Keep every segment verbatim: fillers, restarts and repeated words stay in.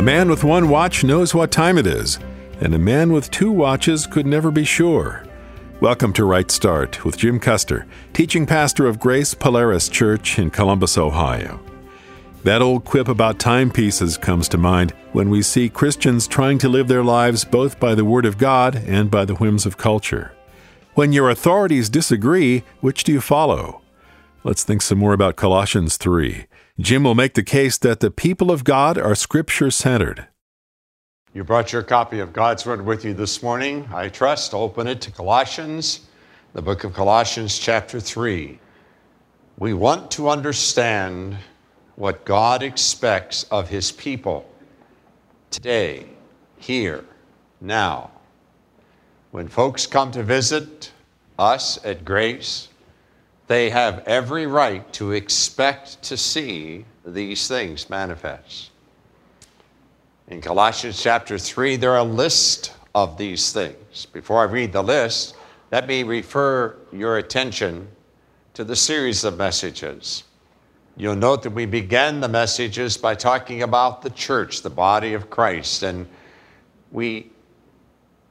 A man with one watch knows what time it is, and a man with two watches could never be sure. Welcome to Right Start with Jim Custer, teaching pastor of Grace Polaris Church in Columbus, Ohio. That old quip about timepieces comes to mind when we see Christians trying to live their lives both by the Word of God and by the whims of culture. When your authorities disagree, which do you follow? Let's think some more about Colossians three. Jim will make the case that the people of God are Scripture-centered. You brought your copy of God's Word with you this morning, I trust. Open it to Colossians, the book of Colossians, chapter three. We want to understand what God expects of His people today, here, now. When folks come to visit us at Grace, they have every right to expect to see these things manifest. In Colossians chapter three, there are a list of these things. Before I read the list, let me refer your attention to the series of messages. You'll note that we began the messages by talking about the church, the body of Christ, and we,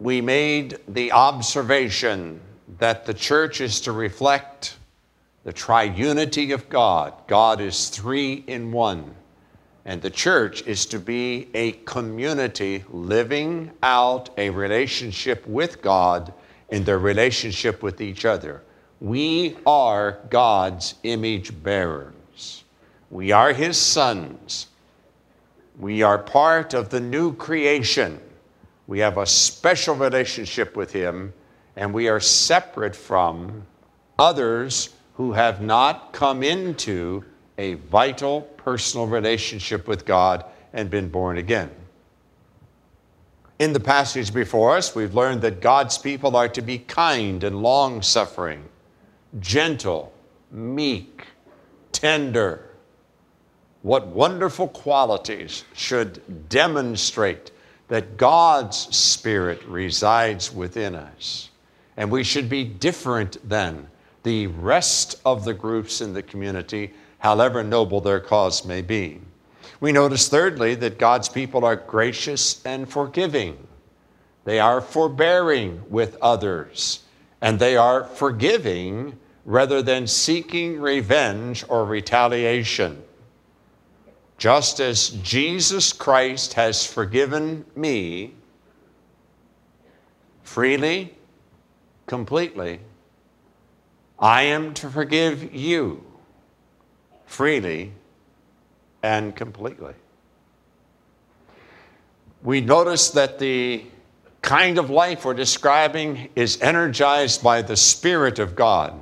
we made the observation that the church is to reflect the triunity of God. God is three in one. And the church is to be a community living out a relationship with God in their relationship with each other. We are God's image bearers. We are His sons. We are part of the new creation. We have a special relationship with Him, and we are separate from others who have not come into a vital personal relationship with God and been born again. In the passage before us, we've learned that God's people are to be kind and long-suffering, gentle, meek, tender. What wonderful qualities should demonstrate that God's Spirit resides within us. And we should be different than the rest of the groups in the community, however noble their cause may be. We notice, thirdly, that God's people are gracious and forgiving. They are forbearing with others, and they are forgiving rather than seeking revenge or retaliation. Just as Jesus Christ has forgiven me freely, completely, I am to forgive you freely and completely. We notice that the kind of life we're describing is energized by the Spirit of God.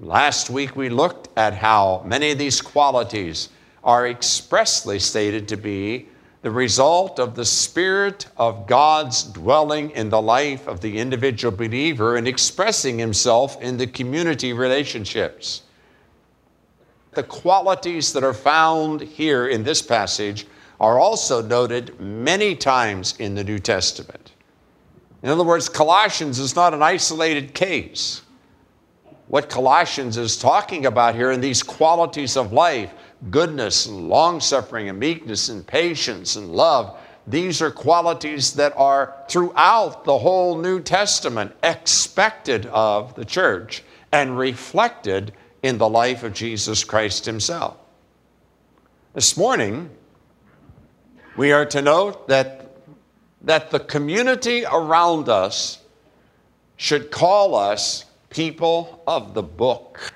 Last week we looked at how many of these qualities are expressly stated to be the result of the Spirit of God's dwelling in the life of the individual believer and expressing Himself in the community relationships. The qualities that are found here in this passage are also noted many times in the New Testament. In other words, Colossians is not an isolated case. What Colossians is talking about here in these qualities of life, goodness and long-suffering and meekness and patience and love, these are qualities that are throughout the whole New Testament expected of the church and reflected in the life of Jesus Christ Himself. This morning, we are to note that, that the community around us should call us people of the book.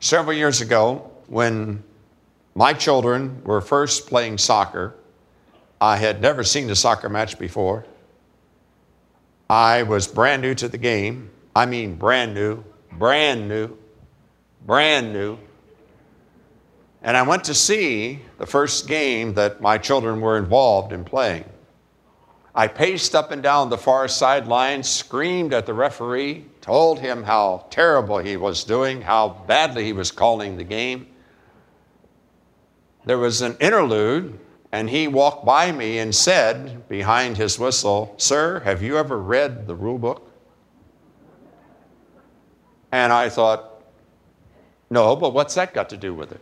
Several years ago, when my children were first playing soccer, I had never seen a soccer match before. I was brand new to the game. I mean brand new. Brand new, brand new. And I went to see the first game that my children were involved in playing. I paced up and down the far sideline, screamed at the referee, told him how terrible he was doing, how badly he was calling the game. There was an interlude, and he walked by me and said, behind his whistle, "Sir, have you ever read the rule book?" And I thought, no, but what's that got to do with it?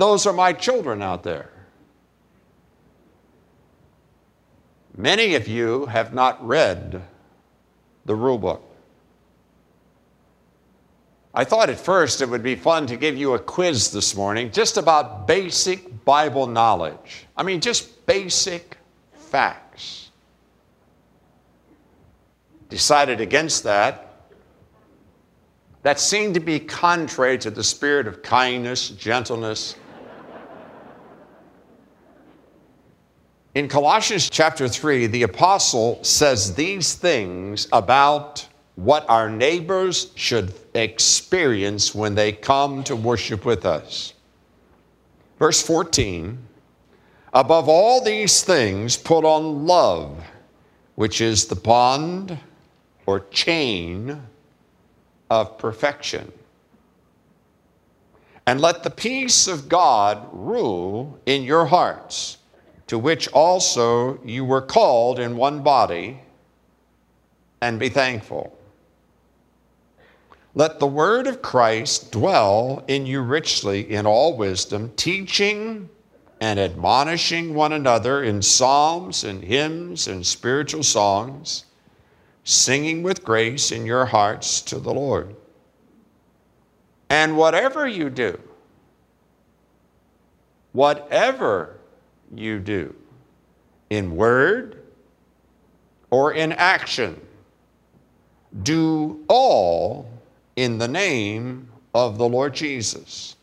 Those are my children out there. Many of you have not read the rule book. I thought at first it would be fun to give you a quiz this morning just about basic Bible knowledge. I mean, just basic facts. Decided against that. That seemed to be contrary to the spirit of kindness, gentleness. In Colossians chapter three, the apostle says these things about what our neighbors should experience when they come to worship with us. Verse fourteen, above all these things put on love, which is the bond or chain of perfection. And let the peace of God rule in your hearts, to which also you were called in one body, and be thankful. Let the word of Christ dwell in you richly in all wisdom, teaching and admonishing one another in psalms and hymns and spiritual songs, singing with grace in your hearts to the Lord. And whatever you do, whatever you do, in word or in action, do all in the name of the Lord Jesus,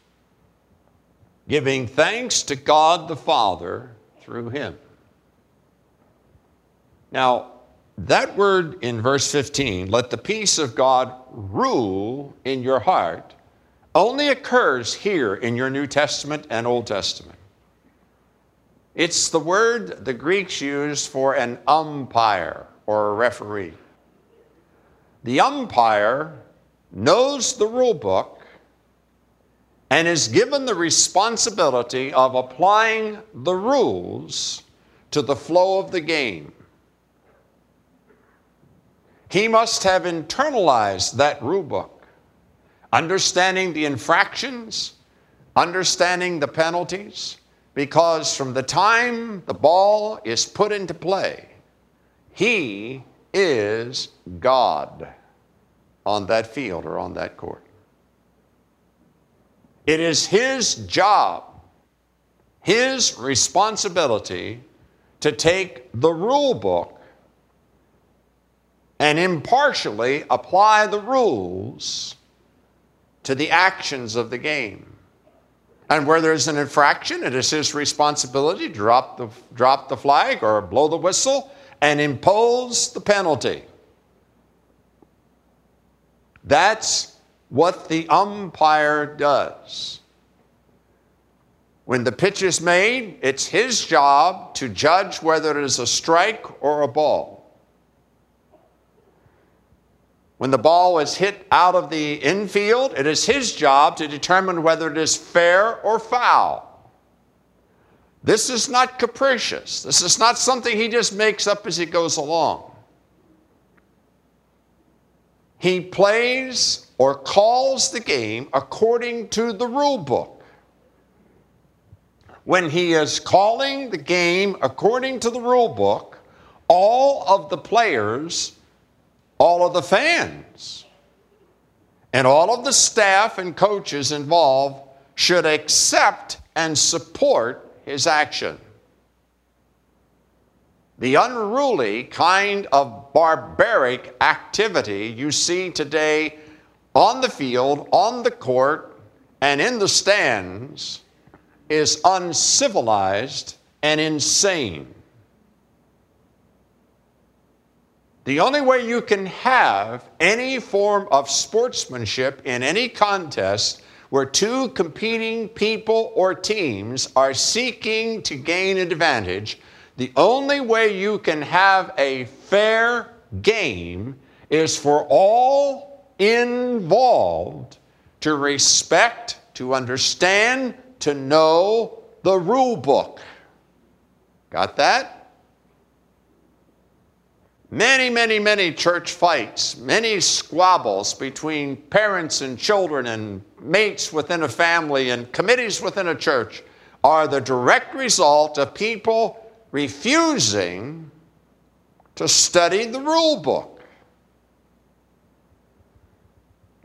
giving thanks to God the Father through him. Now, that word in verse fifteen, let the peace of God rule in your heart, only occurs here in your New Testament and Old Testament. It's the word the Greeks used for an umpire or a referee. The umpire knows the rule book and is given the responsibility of applying the rules to the flow of the game. He must have internalized that rule book, understanding the infractions, understanding the penalties, because from the time the ball is put into play, he is God on that field or on that court. It is his job, his responsibility to take the rule book and impartially apply the rules to the actions of the game. And where there's an infraction, it is his responsibility to drop the, drop the flag or blow the whistle and impose the penalty. That's what the umpire does. When the pitch is made, it's his job to judge whether it is a strike or a ball. When the ball is hit out of the infield, it is his job to determine whether it is fair or foul. This is not capricious. This is not something he just makes up as he goes along. He plays or calls the game according to the rule book. When he is calling the game according to the rule book, all of the players, all of the fans, and all of the staff and coaches involved should accept and support his action. The unruly kind of barbaric activity you see today on the field, on the court, and in the stands is uncivilized and insane. The only way you can have any form of sportsmanship in any contest where two competing people or teams are seeking to gain an advantage, the only way you can have a fair game is for all involved to respect, to understand, to know the rule book. Got that? Many, many, many church fights, many squabbles between parents and children and mates within a family and committees within a church are the direct result of people refusing to study the rule book.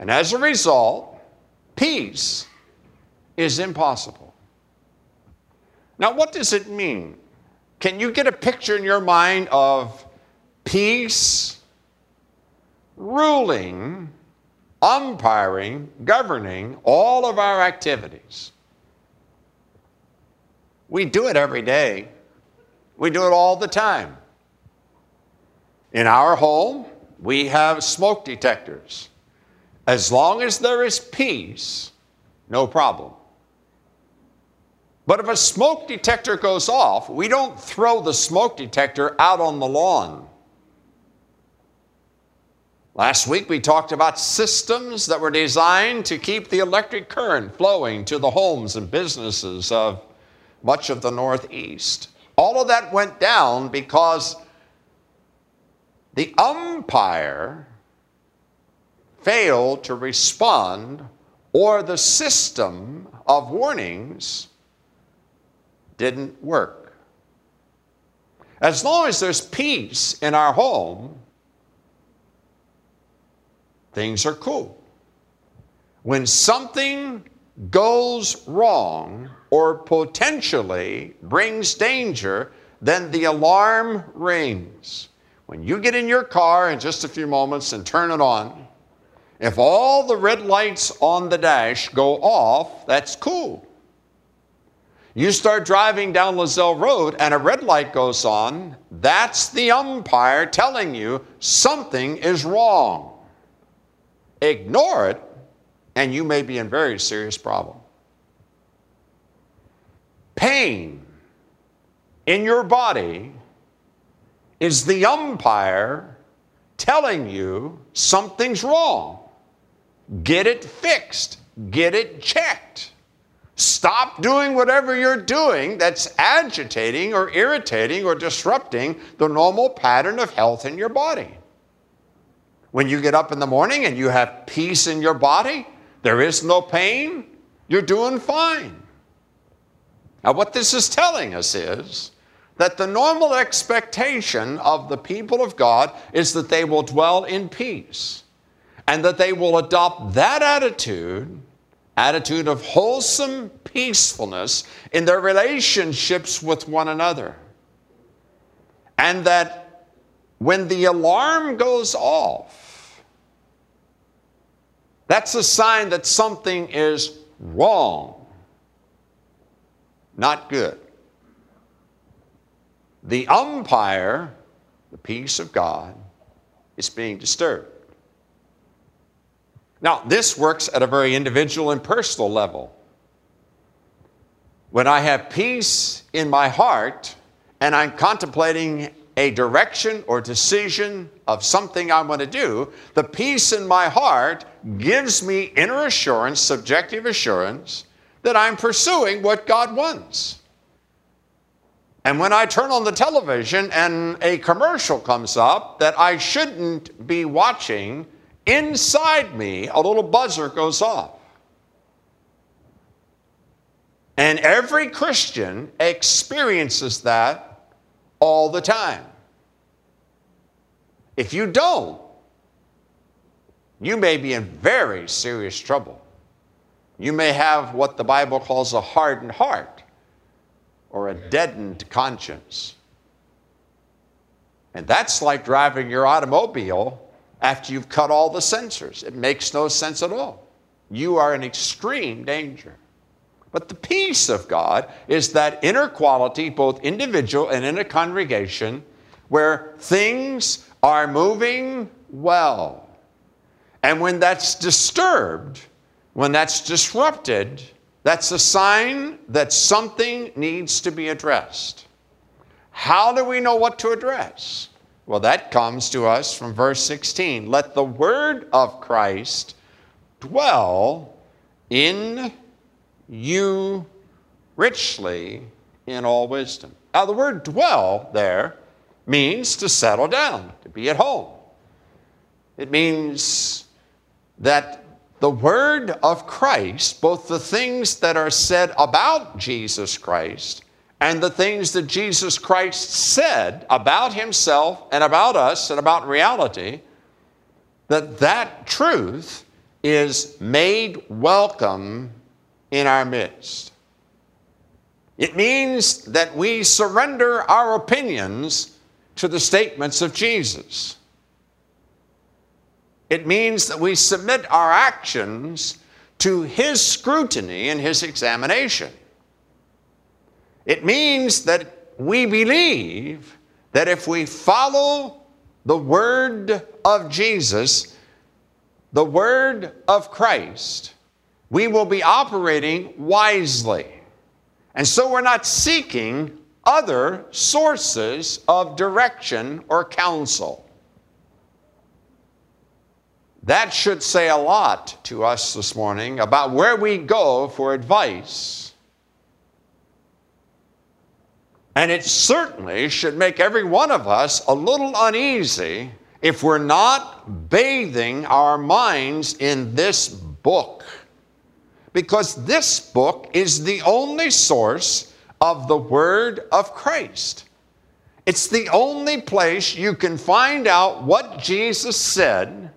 And as a result, peace is impossible. Now, what does it mean? Can you get a picture in your mind of peace ruling, umpiring, governing all of our activities? We do it every day. We do it all the time. In our home, we have smoke detectors. As long as there is peace, no problem. But if a smoke detector goes off, we don't throw the smoke detector out on the lawn. Last week we talked about systems that were designed to keep the electric current flowing to the homes and businesses of much of the Northeast. All of that went down because the umpire failed to respond, or the system of warnings didn't work. As long as there's peace in our home, things are cool. When something goes wrong or potentially brings danger, then the alarm rings. When you get in your car in just a few moments and turn it on, if all the red lights on the dash go off, that's cool. You start driving down Lazelle Road and a red light goes on, that's the umpire telling you something is wrong. Ignore it, and you may be in very serious problem. Pain in your body is the umpire telling you something's wrong. Get it fixed. Get it checked. Stop doing whatever you're doing that's agitating or irritating or disrupting the normal pattern of health in your body. When you get up in the morning and you have peace in your body, there is no pain, you're doing fine. Now, what this is telling us is that the normal expectation of the people of God is that they will dwell in peace and that they will adopt that attitude, attitude of wholesome peacefulness in their relationships with one another. And that when the alarm goes off, that's a sign that something is wrong, not good. The umpire, the peace of God, is being disturbed. Now, this works at a very individual and personal level. When I have peace in my heart and I'm contemplating a direction or decision of something I want to do, the peace in my heart gives me inner assurance, subjective assurance, that I'm pursuing what God wants. And when I turn on the television and a commercial comes up that I shouldn't be watching, inside me a little buzzer goes off. And every Christian experiences that all the time. If you don't, you may be in very serious trouble. You may have what the Bible calls a hardened heart or a deadened conscience. And that's like driving your automobile after you've cut all the sensors. It makes no sense at all. You are in extreme danger. But the peace of God is that inner quality, both individual and in a congregation, where things are moving well. And when that's disturbed, when that's disrupted, that's a sign that something needs to be addressed. How do we know what to address? Well, that comes to us from verse sixteen. Let the word of Christ dwell in you richly in all wisdom. Now, the word dwell there means to settle down, to be at home. It means that the word of Christ, both the things that are said about Jesus Christ and the things that Jesus Christ said about himself and about us and about reality, that that truth is made welcome in our midst. It means that we surrender our opinions to the statements of Jesus. It means that we submit our actions to his scrutiny and his examination. It means that we believe that if we follow the word of Jesus, the word of Christ, we will be operating wisely. And so we're not seeking other sources of direction or counsel. That should say a lot to us this morning about where we go for advice. And it certainly should make every one of us a little uneasy if we're not bathing our minds in this book. Because this book is the only source of the word of Christ. It's the only place you can find out what Jesus said.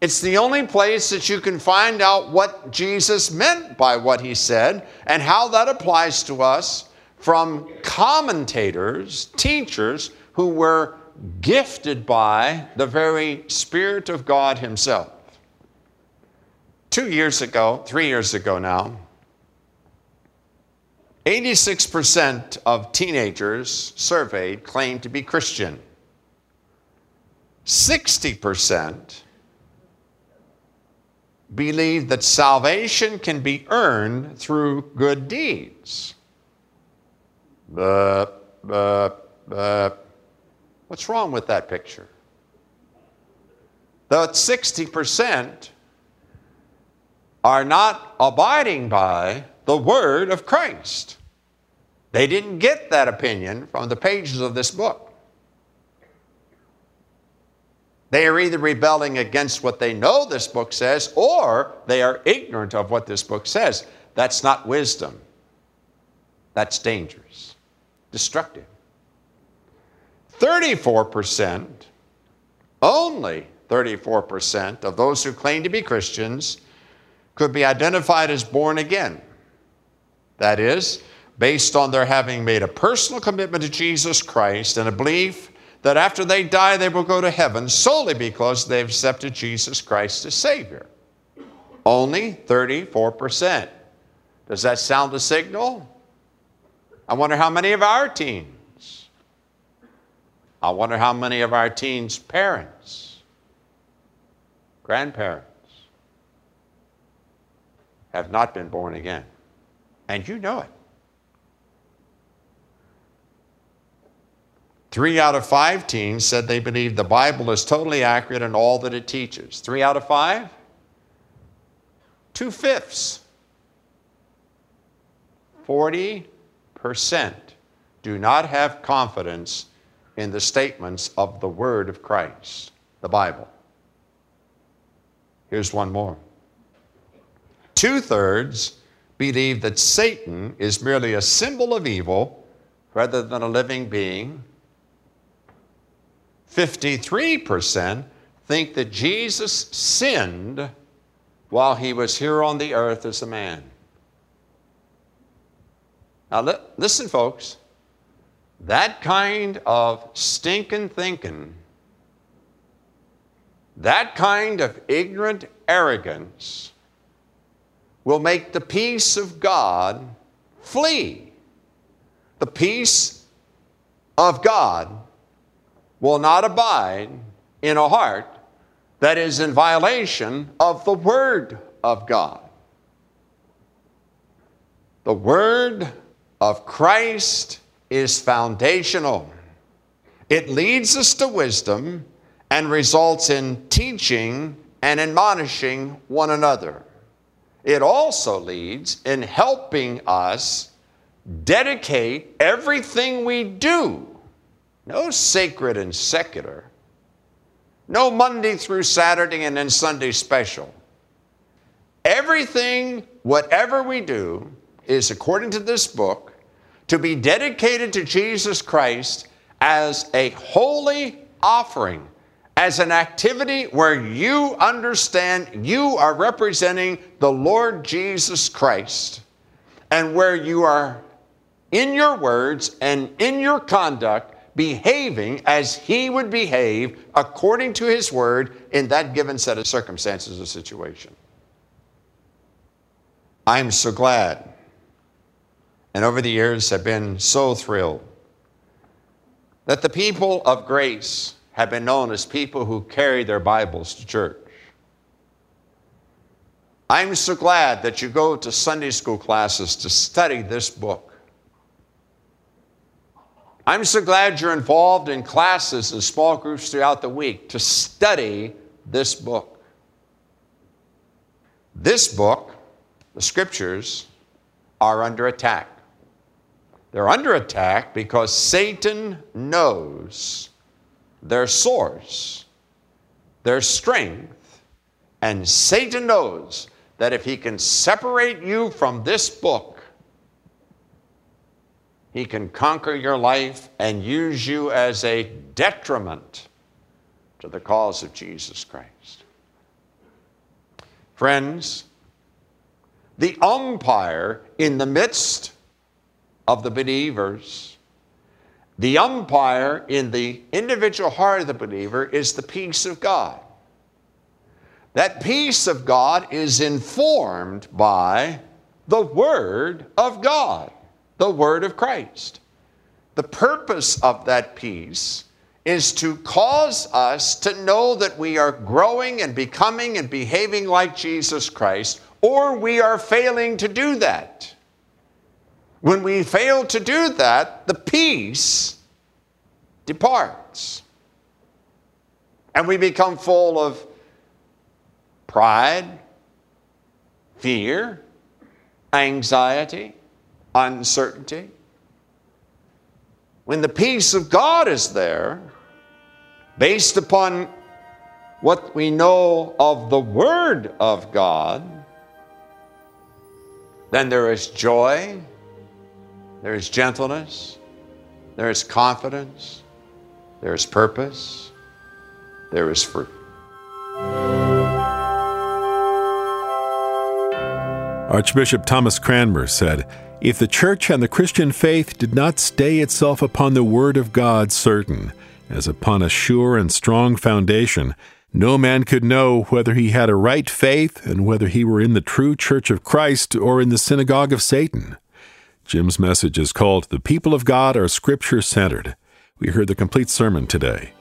It's the only place that you can find out what Jesus meant by what he said and how that applies to us, from commentators, teachers who were gifted by the very Spirit of God himself. Two years ago, three years ago now, eighty-six percent of teenagers surveyed claimed to be Christian. sixty percent believe that salvation can be earned through good deeds. Uh, uh, uh. What's wrong with that picture? The sixty percent are not abiding by the word of Christ. They didn't get that opinion from the pages of this book. They are either rebelling against what they know this book says, or they are ignorant of what this book says. That's not wisdom. That's dangerous. Destructive. thirty-four percent, only thirty-four percent of those who claim to be Christians could be identified as born again. That is, based on their having made a personal commitment to Jesus Christ and a belief that after they die they will go to heaven solely because they've accepted Jesus Christ as Savior. Only thirty-four percent. Does that sound a signal? I wonder how many of our teens. I wonder how many of our teens' parents, grandparents, have not been born again. And you know it. Three out of five teens said they believe the Bible is totally accurate in all that it teaches. Three out of five? Two-fifths. forty percent do not have confidence in the statements of the word of Christ, the Bible. Here's one more. Two-thirds believe that Satan is merely a symbol of evil rather than a living being. fifty-three percent think that Jesus sinned while he was here on the earth as a man. Now li- listen, folks. That kind of stinking thinking, that kind of ignorant arrogance will make the peace of God flee. The peace of God will not abide in a heart that is in violation of the word of God. The word of Christ is foundational. It leads us to wisdom and results in teaching and admonishing one another. It also leads in helping us dedicate everything we do No sacred and secular. No Monday through Saturday and then Sunday special. Everything, whatever we do, is, according to this book, to be dedicated to Jesus Christ as a holy offering, as an activity where you understand you are representing the Lord Jesus Christ, and where you are, in your words and in your conduct, behaving as He would behave according to His Word in that given set of circumstances or situation. I'm so glad, and over the years have been so thrilled, that the people of grace have been known as people who carry their Bibles to church. I'm so glad that you go to Sunday school classes to study this book. I'm so glad you're involved in classes and small groups throughout the week to study this book. This book, the Scriptures, are under attack. They're under attack because Satan knows their source, their strength, and Satan knows that if he can separate you from this book, he can conquer your life and use you as a detriment to the cause of Jesus Christ. Friends, the umpire in the midst of the believers, the umpire in the individual heart of the believer is the peace of God. That peace of God is informed by the Word of God, the Word of Christ. The purpose of that peace is to cause us to know that we are growing and becoming and behaving like Jesus Christ, or we are failing to do that. When we fail to do that, the peace departs. And we become full of pride, fear, anxiety, uncertainty. When the peace of God is there, based upon what we know of the Word of God, then there is joy, there is gentleness, there is confidence, there is purpose, there is fruit. Archbishop Thomas Cranmer said, "If the church and the Christian faith did not stay itself upon the Word of God certain, as upon a sure and strong foundation, no man could know whether he had a right faith and whether he were in the true church of Christ or in the synagogue of Satan." Jim's message is called, "The People of God Are Scripture-Centered." We heard the complete sermon today.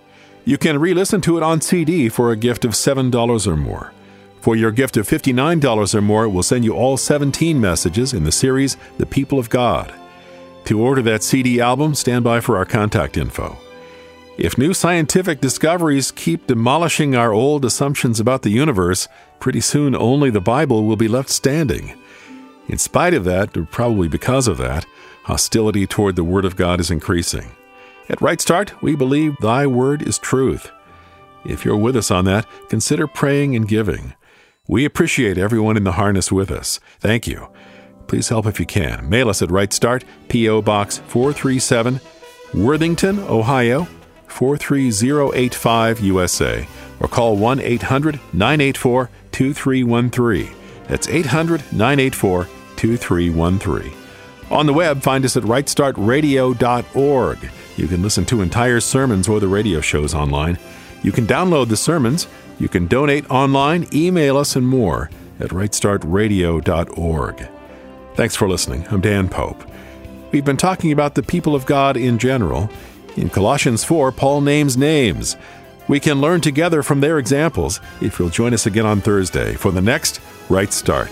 You can re-listen to it on C D for a gift of seven dollars or more. For your gift of fifty-nine dollars or more, we'll send you all seventeen messages in the series, The People of God. To order that C D album, stand by for our contact info. If new scientific discoveries keep demolishing our old assumptions about the universe, pretty soon only the Bible will be left standing. In spite of that, or probably because of that, hostility toward the Word of God is increasing. At Right Start, we believe Thy Word is truth. If you're with us on that, consider praying and giving. We appreciate everyone in the harness with us. Thank you. Please help if you can. Mail us at Right Start, P O. Box four three seven, Worthington, Ohio, four three zero eight five, U S A, or call one eight hundred nine eight four two three one three. That's eight hundred nine eight four two three one three. On the web, find us at right start radio dot org. You can listen to entire sermons or the radio shows online. You can download the sermons. You can donate online, email us, and more at right start radio dot org. Thanks for listening. I'm Dan Pope. We've been talking about the people of God in general. In Colossians four, Paul names names. We can learn together from their examples if you'll join us again on Thursday for the next Right Start.